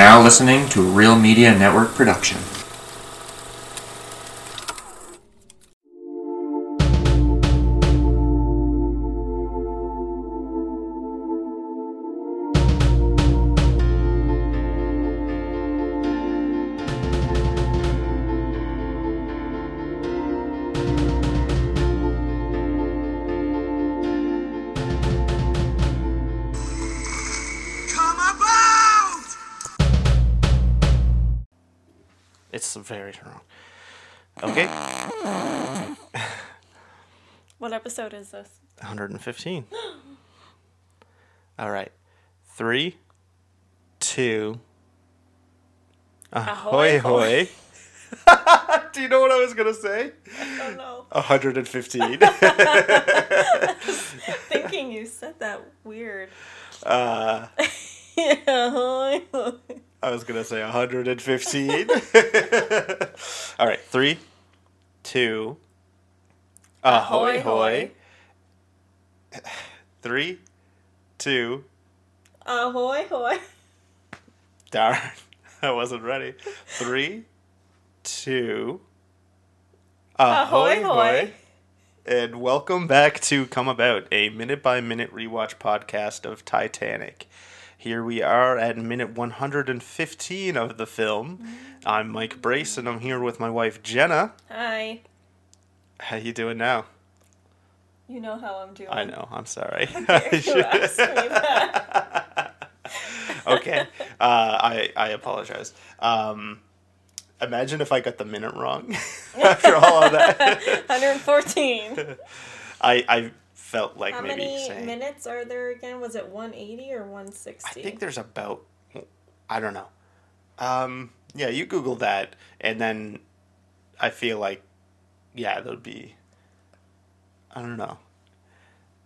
now listening to a Real Media Network production. It's very wrong. Okay. What episode is this? 115. All right. 3, 2. Ahoy, ahoy. Ahoy. Do you know what I was going to say? I don't know. 115. I was thinking you said that weird. Ahoy, ahoy. I was going to say 115. All right. 3, 2. Ahoy, ahoy. Hoy. 3, 2. Ahoy, hoy. Darn. I wasn't ready. 3, 2. Ahoy, ahoy, hoy. And welcome back to Come About, a minute-by-minute rewatch podcast of Titanic. Here we are at minute 115 of the film. I'm Mike Brace, and I'm here with my wife, Jenna. Hi. How you doing now? You know how I'm doing. I know. I'm sorry. I should ask me that. Okay. I apologize. Imagine if I got the minute wrong after all of that. 114. I felt like how maybe saying... How many minutes are there again? Was it 180 or 160? I think there's about... I don't know. Yeah, you Google that, and then I feel like, yeah, there'll be... I don't know.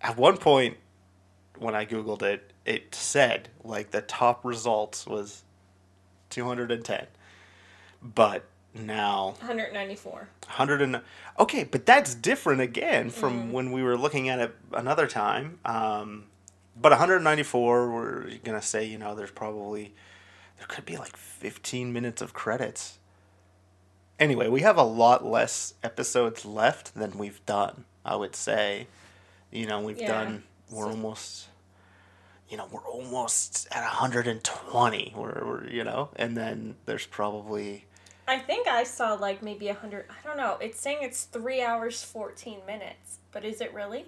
At one point, when I Googled it, it said, like, the top results was 210. But... now 194. Okay, but that's different again from when we were looking at it another time. But 194, we're gonna say, you know, there could be like 15 minutes of credits. Anyway, we have a lot less episodes left than we've done, I would say. You know, we're almost at 120. We're you know, and then there's probably, I think I saw, like, maybe 100... I don't know. It's saying it's 3 hours, 14 minutes. But is it really?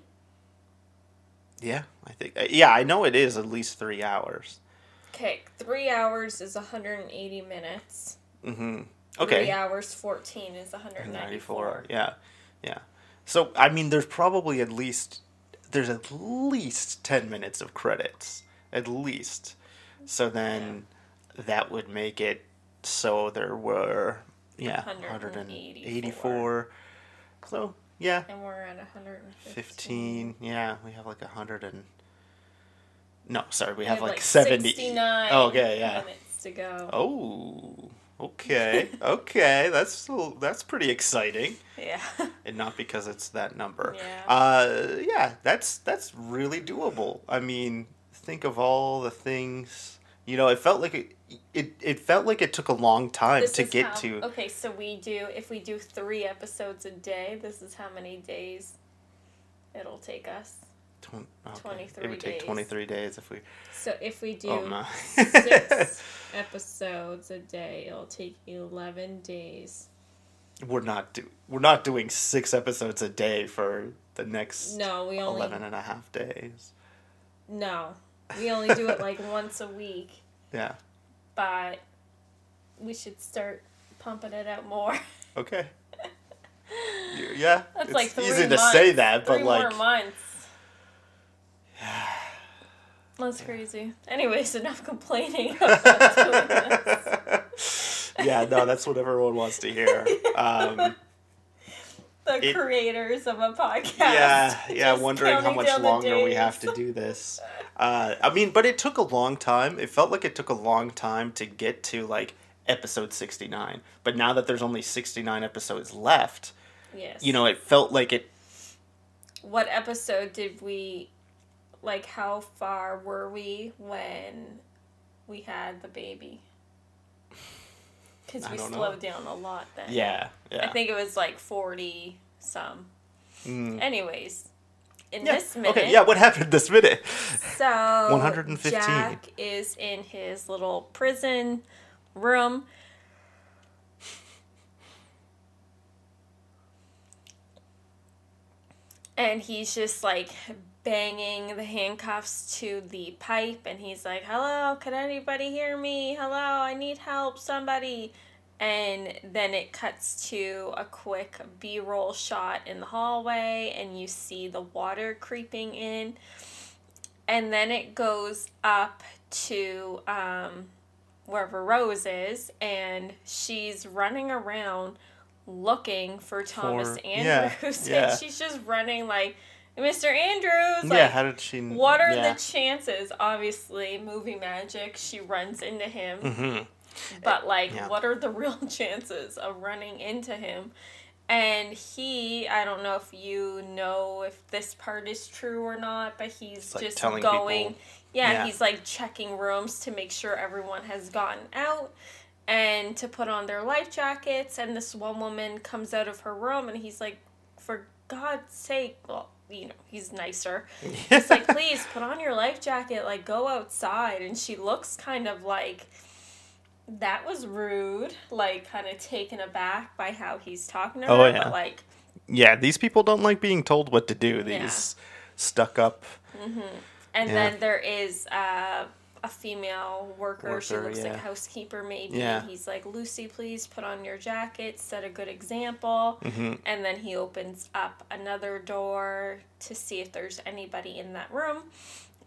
Yeah, I think... yeah, I know it is at least 3 hours. Okay, 3 hours is 180 minutes. Mm-hmm. Okay. 3 hours, 14 is 194. Yeah, yeah. So, I mean, there's probably at least... there's at least 10 minutes of credits. At least. So then that would make it... so there were, yeah, 184. So, yeah. And we're at 115. Yeah, we have like 100 and... no, sorry, we have like 70. 69 okay, yeah. minutes to go. Oh, okay. Okay, that's pretty exciting. Yeah. And not because it's that number. Yeah. Yeah, that's really doable. I mean, think of all the things... you know, it felt like it took a long time to get to. Okay, so if we do 3 episodes a day, this is how many days it'll take us. 23 days. It would take 23 days if we... so if we do 6 episodes a day, it'll take 11 days. We're not doing 6 episodes a day for the next 11 and a half days. No. We only do it like once a week. Yeah. But we should start pumping it out more. Okay. Yeah. That's it's like 3 months. Easy to say that, but 3 like... 3 more months. Yeah. That's crazy. Anyways, enough complaining about doing this. Yeah, no, that's what everyone wants to hear. The creators of a podcast. Yeah, wondering how much longer we have to do this. I mean, but it took a long time. It felt like it took a long time to get to, like, episode 69. But now that there's only 69 episodes left, yes, you know, it felt like it... what episode did we... like, how far were we when we had the baby? Because we slowed down a lot then. Yeah. I think it was like 40 some. Mm. Anyways, this minute. Okay, yeah, what happened this minute? So 115. Jack is in his little prison room. And he's just like banging the handcuffs to the pipe, and he's like, hello, can anybody hear me? Hello, I need help, somebody. And then it cuts to a quick B-roll shot in the hallway, and you see the water creeping in. And then it goes up to wherever Rose is, and she's running around looking for Thomas Andrews. Yeah. And she's just running like, Mr. Andrews! Like, yeah, how did she... What are the chances? Obviously, movie magic, she runs into him. Mm-hmm. But, like, what are the real chances of running into him? And he, I don't know if you know if this part is true or not, but he's like just going... People. Yeah, he's, like, checking rooms to make sure everyone has gotten out and to put on their life jackets. And this one woman comes out of her room, and he's like, for God's sake... Well, you know, he's nicer. He's like, please, put on your life jacket, like, go outside. And she looks kind of like... That was rude, like, kind of taken aback by how he's talking to her. Oh, yeah. But, like... Yeah, these people don't like being told what to do. These stuck-up... Mm-hmm. And then there is a female worker. She looks like a housekeeper, maybe. Yeah. And he's like, Lucy, please, put on your jacket, set a good example. Mm-hmm. And then he opens up another door to see if there's anybody in that room.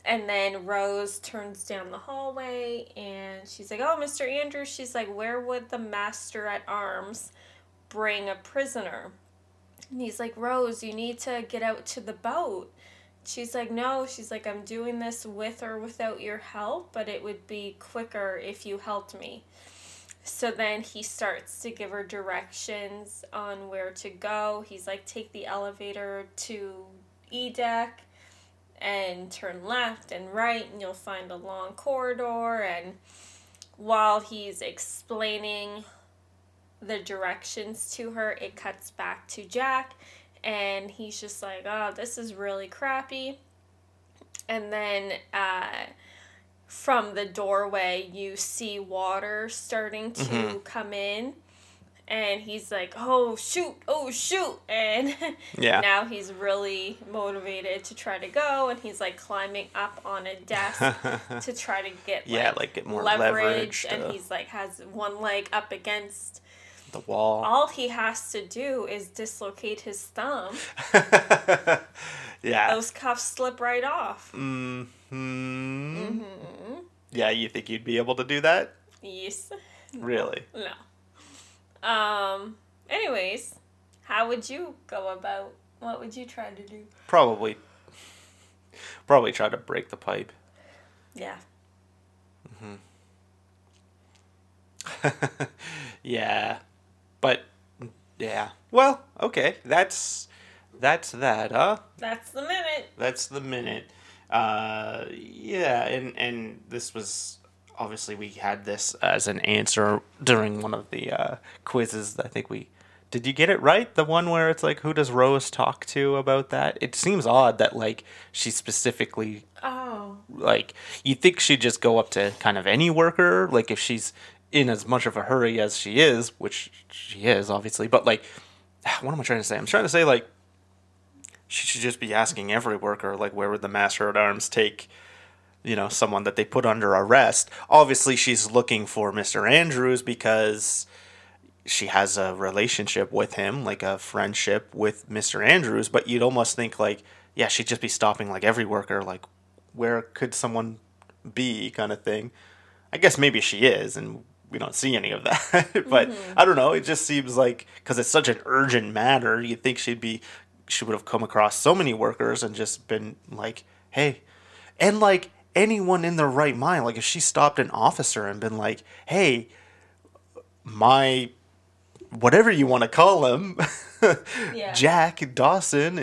And then Rose turns down the hallway, and she's like, oh, Mr. Andrews. She's like, where would the Master at Arms bring a prisoner? And he's like, Rose, you need to get out to the boat. She's like, no. She's like, I'm doing this with or without your help, but it would be quicker if you helped me. So then he starts to give her directions on where to go. He's like, take the elevator to E deck. And turn left and right, and you'll find a long corridor. And while he's explaining the directions to her, it cuts back to Jack, and he's just like, oh, this is really crappy. And then from the doorway, you see water starting to come in. And he's like, oh, shoot. And now he's really motivated to try to go. And he's, like, climbing up on a desk to try to get, like, get more leverage. And he's, like, has one leg up against the wall. All he has to do is dislocate his thumb. Those cuffs slip right off. Yeah, you think you'd be able to do that? Yes. Really? No. Anyways, how would you go about, what would you try to do? Probably try to break the pipe. Yeah. Mm-hmm. Well, okay, that's that, huh? That's the minute. Yeah, and this was... Obviously, we had this as an answer during one of the quizzes. I think we... Did you get it right? The one where it's like, who does Rose talk to about that? It seems odd that, like, she specifically... Oh. Like, you'd think she'd just go up to kind of any worker. Like, if she's in as much of a hurry as she is, which she is, obviously. But, like, what am I trying to say? I'm trying to say, like, she should just be asking every worker, like, where would the Master at Arms take... you know, someone that they put under arrest. Obviously, she's looking for Mr. Andrews because she has a relationship with him, like a friendship with Mr. Andrews. But you'd almost think, like, yeah, she'd just be stopping, like, every worker, like, where could someone be kind of thing. I guess maybe she is, and we don't see any of that. But I don't know. It just seems like, because it's such an urgent matter, you'd think she would have come across so many workers and just been like, hey. And, like, anyone in their right mind, like, if she stopped an officer and been like, hey, my whatever you want to call him, Jack Dawson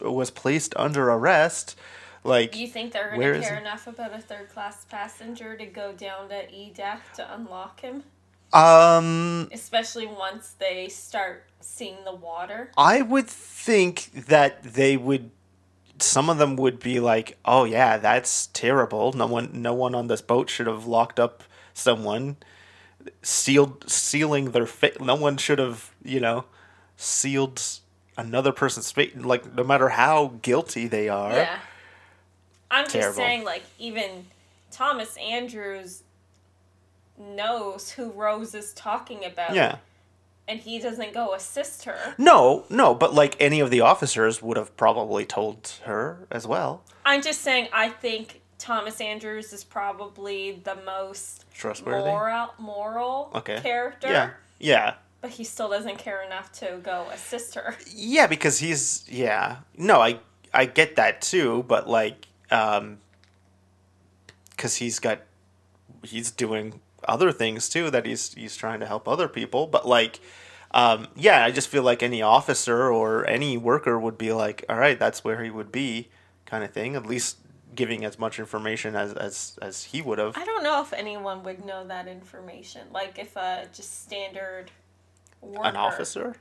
was placed under arrest, like... You think they're going to care enough about a third-class passenger to go down to E-Deck to unlock him? Especially once they start seeing the water. I would think that they would, some of them would be like, oh yeah, that's terrible. No one on this boat should have locked up someone, sealing their fate. No one should have, sealed another person's fate, like, no matter how guilty they are. Yeah. I'm terrible. Just saying, like, even Thomas Andrews knows who Rose is talking about. Yeah. And he doesn't go assist her. No, but like any of the officers would have probably told her as well. I'm just saying, I think Thomas Andrews is probably the most trustworthy, moral character. Yeah. But he still doesn't care enough to go assist her. Yeah, because he's, yeah. No, I get that too, but like, 'cause he's doing other things too, that he's trying to help other people, but like, I just feel like any officer or any worker would be like, all right, that's where he would be, kind of thing, at least giving as much information as he would have. I don't know if anyone would know that information, like if just standard worker. An officer?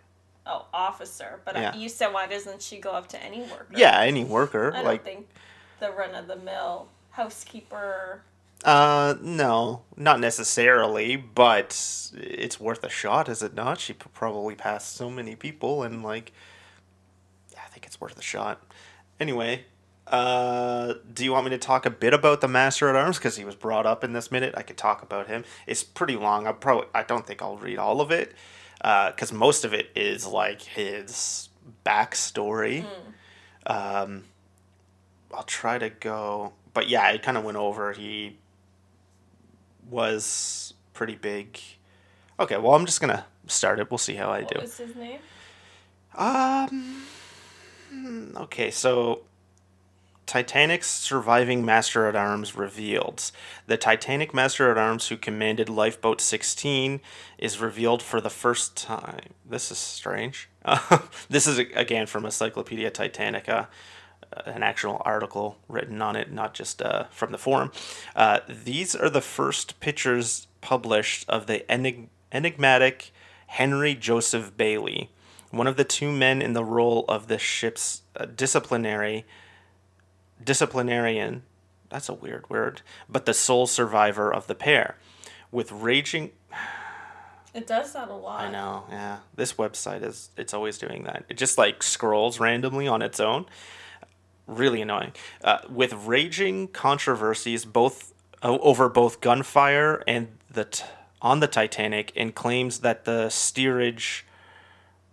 Oh, officer, but yeah. You said why doesn't she go up to any worker? Yeah, any worker. I don't think the run-of-the-mill housekeeper... No, not necessarily, but it's worth a shot, is it not? She probably passed so many people, and like, yeah, I think it's worth a shot. Anyway, do you want me to talk a bit about the Master at Arms? Because he was brought up in this minute. I could talk about him. It's pretty long. I don't think I'll read all of it, because most of it is like his backstory. I'll try to go, but yeah, I kind of went over. He was pretty big. Okay, well, I'm just gonna start it. We'll see how I do. What was his name? Okay, so Titanic's surviving Master at Arms revealed. The Titanic Master at Arms who commanded Lifeboat 16 is revealed for the first time. This is strange. This is again from Encyclopedia Titanica. An actual article written on it, not just from the forum. These are the first pictures published of the enigmatic Henry Joseph Bailey, one of the two men in the role of the ship's disciplinarian, that's a weird word, but the sole survivor of the pair. With raging... It does that a lot. I know, yeah. This website, it's always doing that. It just like scrolls randomly on its own. Really annoying. With raging controversies over both gunfire and on the Titanic, and claims that the steerage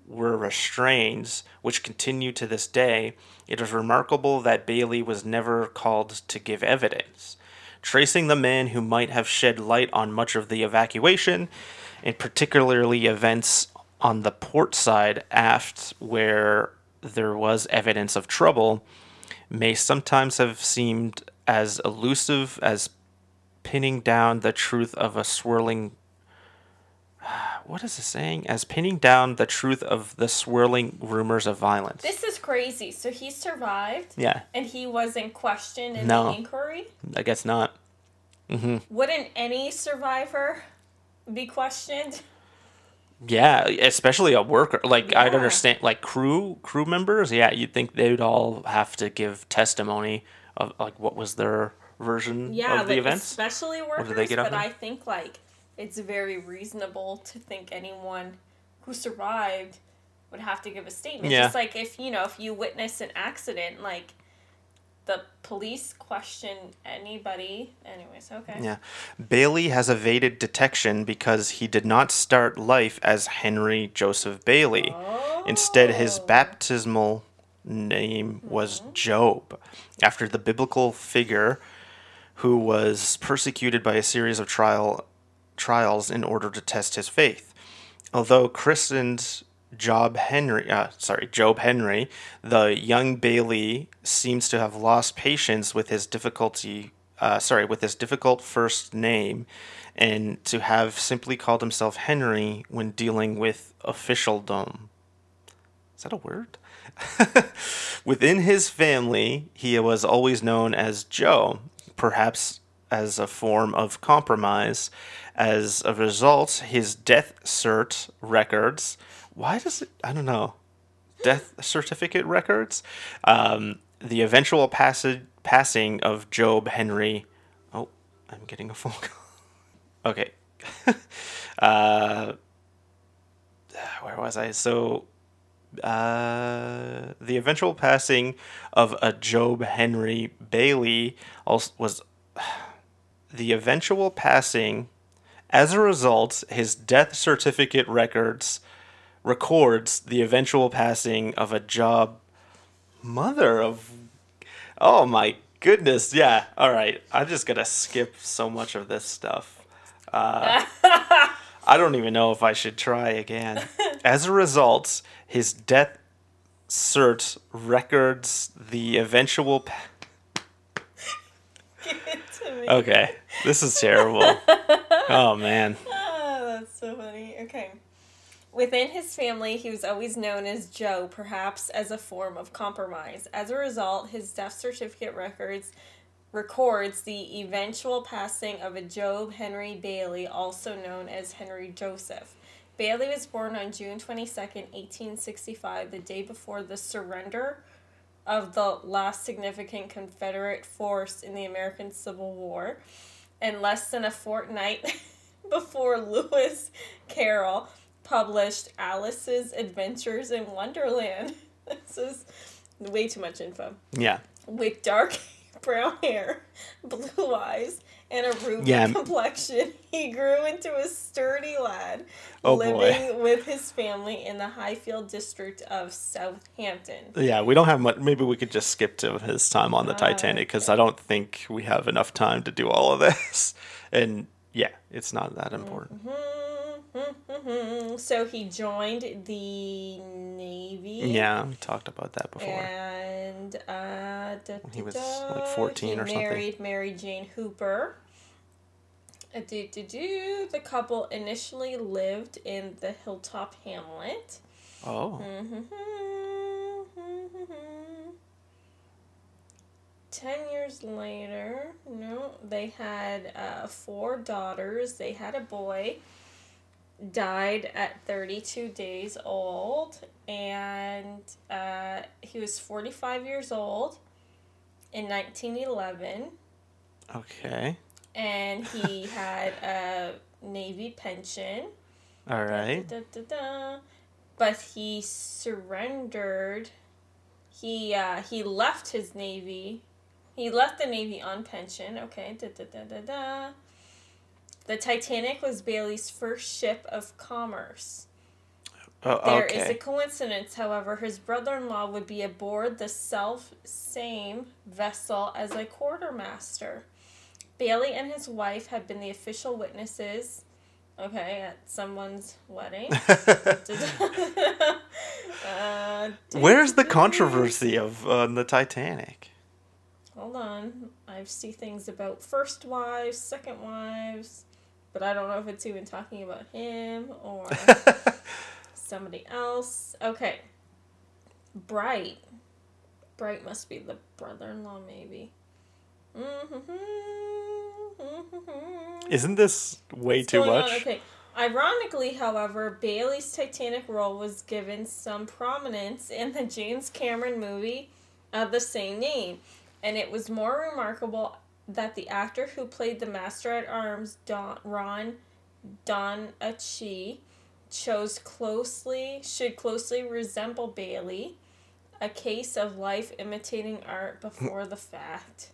were restraints, which continue to this day, it is remarkable that Bailey was never called to give evidence. Tracing the man who might have shed light on much of the evacuation, and particularly events on the port side aft where there was evidence of trouble, may sometimes have seemed as elusive as pinning down the truth of a swirling... What is it saying? As pinning down the truth of the swirling rumors of violence. This is crazy. So he survived? Yeah. And he wasn't questioned in the inquiry? I guess not. Mm-hmm. Wouldn't any survivor be questioned? Yeah, especially a worker. Like, yeah. I'd understand, like, crew members, yeah, you'd think they would all have to give testimony of, like, what was their version of the events. Yeah, especially workers, but I think, like, it's very reasonable to think anyone who survived would have to give a statement. Yeah. Just like if, if you witness an accident, like, the police question anybody. Anyways, okay. Yeah. Bailey has evaded detection because he did not start life as Henry Joseph Bailey. Oh. Instead, his baptismal name was Job, after the biblical figure who was persecuted by a series of trials in order to test his faith. Although christened Job Henry, the young Bailey seems to have lost patience with his difficult first name, and to have simply called himself Henry when dealing with officialdom. Is that a word? Within his family, he was always known as Joe, perhaps as a form of compromise. As a result, his death cert records... Why does it... I don't know. Death certificate records? The eventual passing of Job Henry... Oh, I'm getting a phone call. Okay. Where was I? So... the eventual passing of a Job Henry Bailey also was... The eventual passing... As a result, his death certificate records the eventual passing of a Job... Mother of... Oh my goodness, yeah. Alright, I'm just gonna skip so much of this stuff. I don't even know if I should try again. As a result, his death cert records the eventual... Give it to me. Okay, this is terrible. Oh, man. Oh, that's so funny. Okay. Within his family, he was always known as Joe, perhaps as a form of compromise. As a result, his death certificate records the eventual passing of a Job Henry Bailey, also known as Henry Joseph. Bailey was born on June 22nd, 1865, the day before the surrender of the last significant Confederate force in the American Civil War, and less than a fortnight before Lewis Carroll published Alice's Adventures in Wonderland. This is way too much info. Yeah. With dark brown hair, blue eyes, and a ruby complexion, he grew into a sturdy lad, living with his family in the Highfield District of Southampton. Yeah, we don't have much. Maybe we could just skip to his time on the Titanic, because I don't think we have enough time to do all of this. And yeah, it's not that important. So he joined the Navy. Yeah, we talked about that before. And he was like 14 or something. He married Mary Jane Hooper. The couple initially lived in the hilltop hamlet. Oh. Mm-hmm. 10 years later, they had 4 daughters. They had a boy. Died at 32 days old, and he was 45 years old in 1911. Okay. And he had a Navy pension. All right. But he surrendered. He left his Navy. He left the Navy on pension. Okay. The Titanic was Bailey's first ship of commerce. Oh, okay. There is a coincidence, however. His brother-in-law would be aboard the self-same vessel as a quartermaster. Bailey and his wife had been the official witnesses, at someone's wedding. Where's the controversy of the Titanic? Hold on. I see things about first wives, second wives, but I don't know if it's even talking about him or somebody else. Okay. Bright must be the brother-in-law, maybe. Isn't this way too much? Okay. Ironically, however, Bailey's Titanic role was given some prominence in the James Cameron movie of the same name. And it was more remarkable that the actor who played the Master at Arms, Don Achi, should closely resemble Bailey, a case of life imitating art before the fact.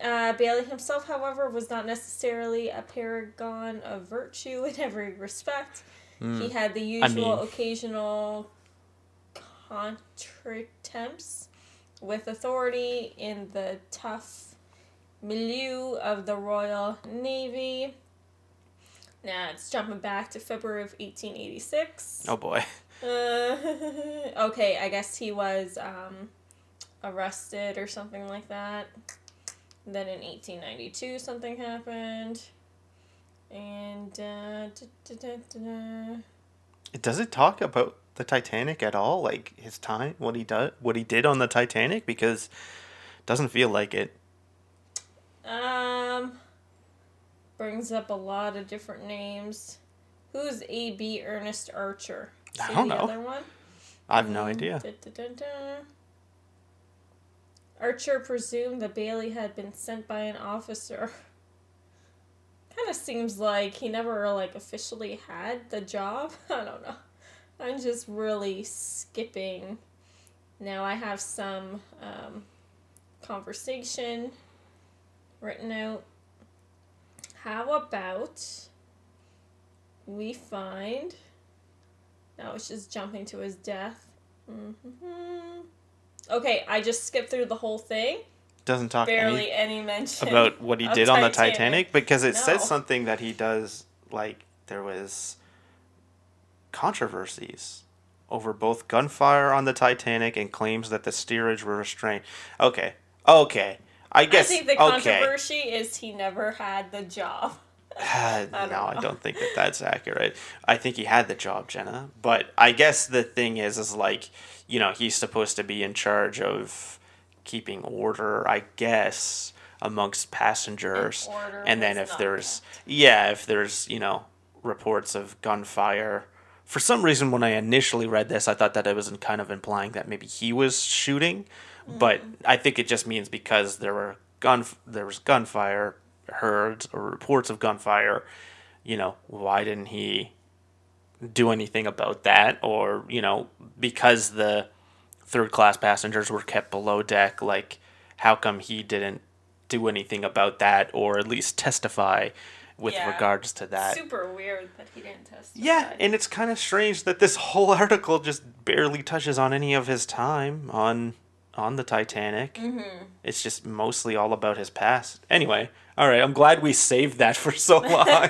Bailey himself, however, was not necessarily a paragon of virtue in every respect. He had the usual occasional contretemps with authority in the tough milieu of the Royal Navy. Now it's jumping back to February of 1886. Oh boy. Okay, I guess he was arrested or something like that. Then in 1892 something happened. And does it talk about the Titanic at all, like his time, what he did on the Titanic? Because it doesn't feel like it. brings up a lot of different names. Who's A.B. Ernest Archer? See, I don't know. Other one? I have no idea. Archer presumed that Bailey had been sent by an officer. Kind of seems like he never, like, officially had the job. I don't know. I'm just really skipping. Now I have some conversation written out. How about we find... Now it's just jumping to his death. Mm-hmm. Okay, I just skipped through the whole thing. Doesn't talk barely any mention about what he did on the Titanic, because it says something that he does, like there was controversies over both gunfire on the Titanic and claims that the steerage were restrained. Okay, okay, I guess. I think the controversy is he never had the job. No, I don't think that that's accurate. I think he had the job, Jenna. But I guess the thing is like, you know, he's supposed to be in charge of keeping order, I guess, amongst passengers. And then if there's, if there's, you know, reports of gunfire. For some reason, when I initially read this, I thought that it was kind of implying that maybe he was shooting. Mm-hmm. But I think it just means because there was gunfire, heard or reports of gunfire, you know, why didn't he do anything about that? Or, you know, because the third class passengers were kept below deck, like how come he didn't do anything about that, or at least testify with regards to that? Super weird that he didn't testify. Yeah, and it's kind of strange that this whole article just barely touches on any of his time on the Titanic. Mm-hmm. It's just mostly all about his past. Anyway, all right, I'm glad we saved that for so long.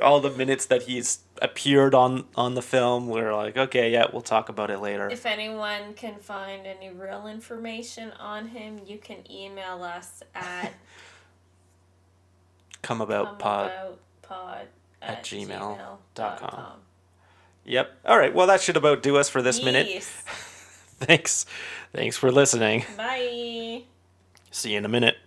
All the minutes that he's appeared on the film, we're like, okay, yeah, we'll talk about it later. If anyone can find any real information on him, you can email us at comeaboutpod@gmail.com. Yep. All right, well, that should about do us for this minute. Thanks for listening. Bye. See you in a minute.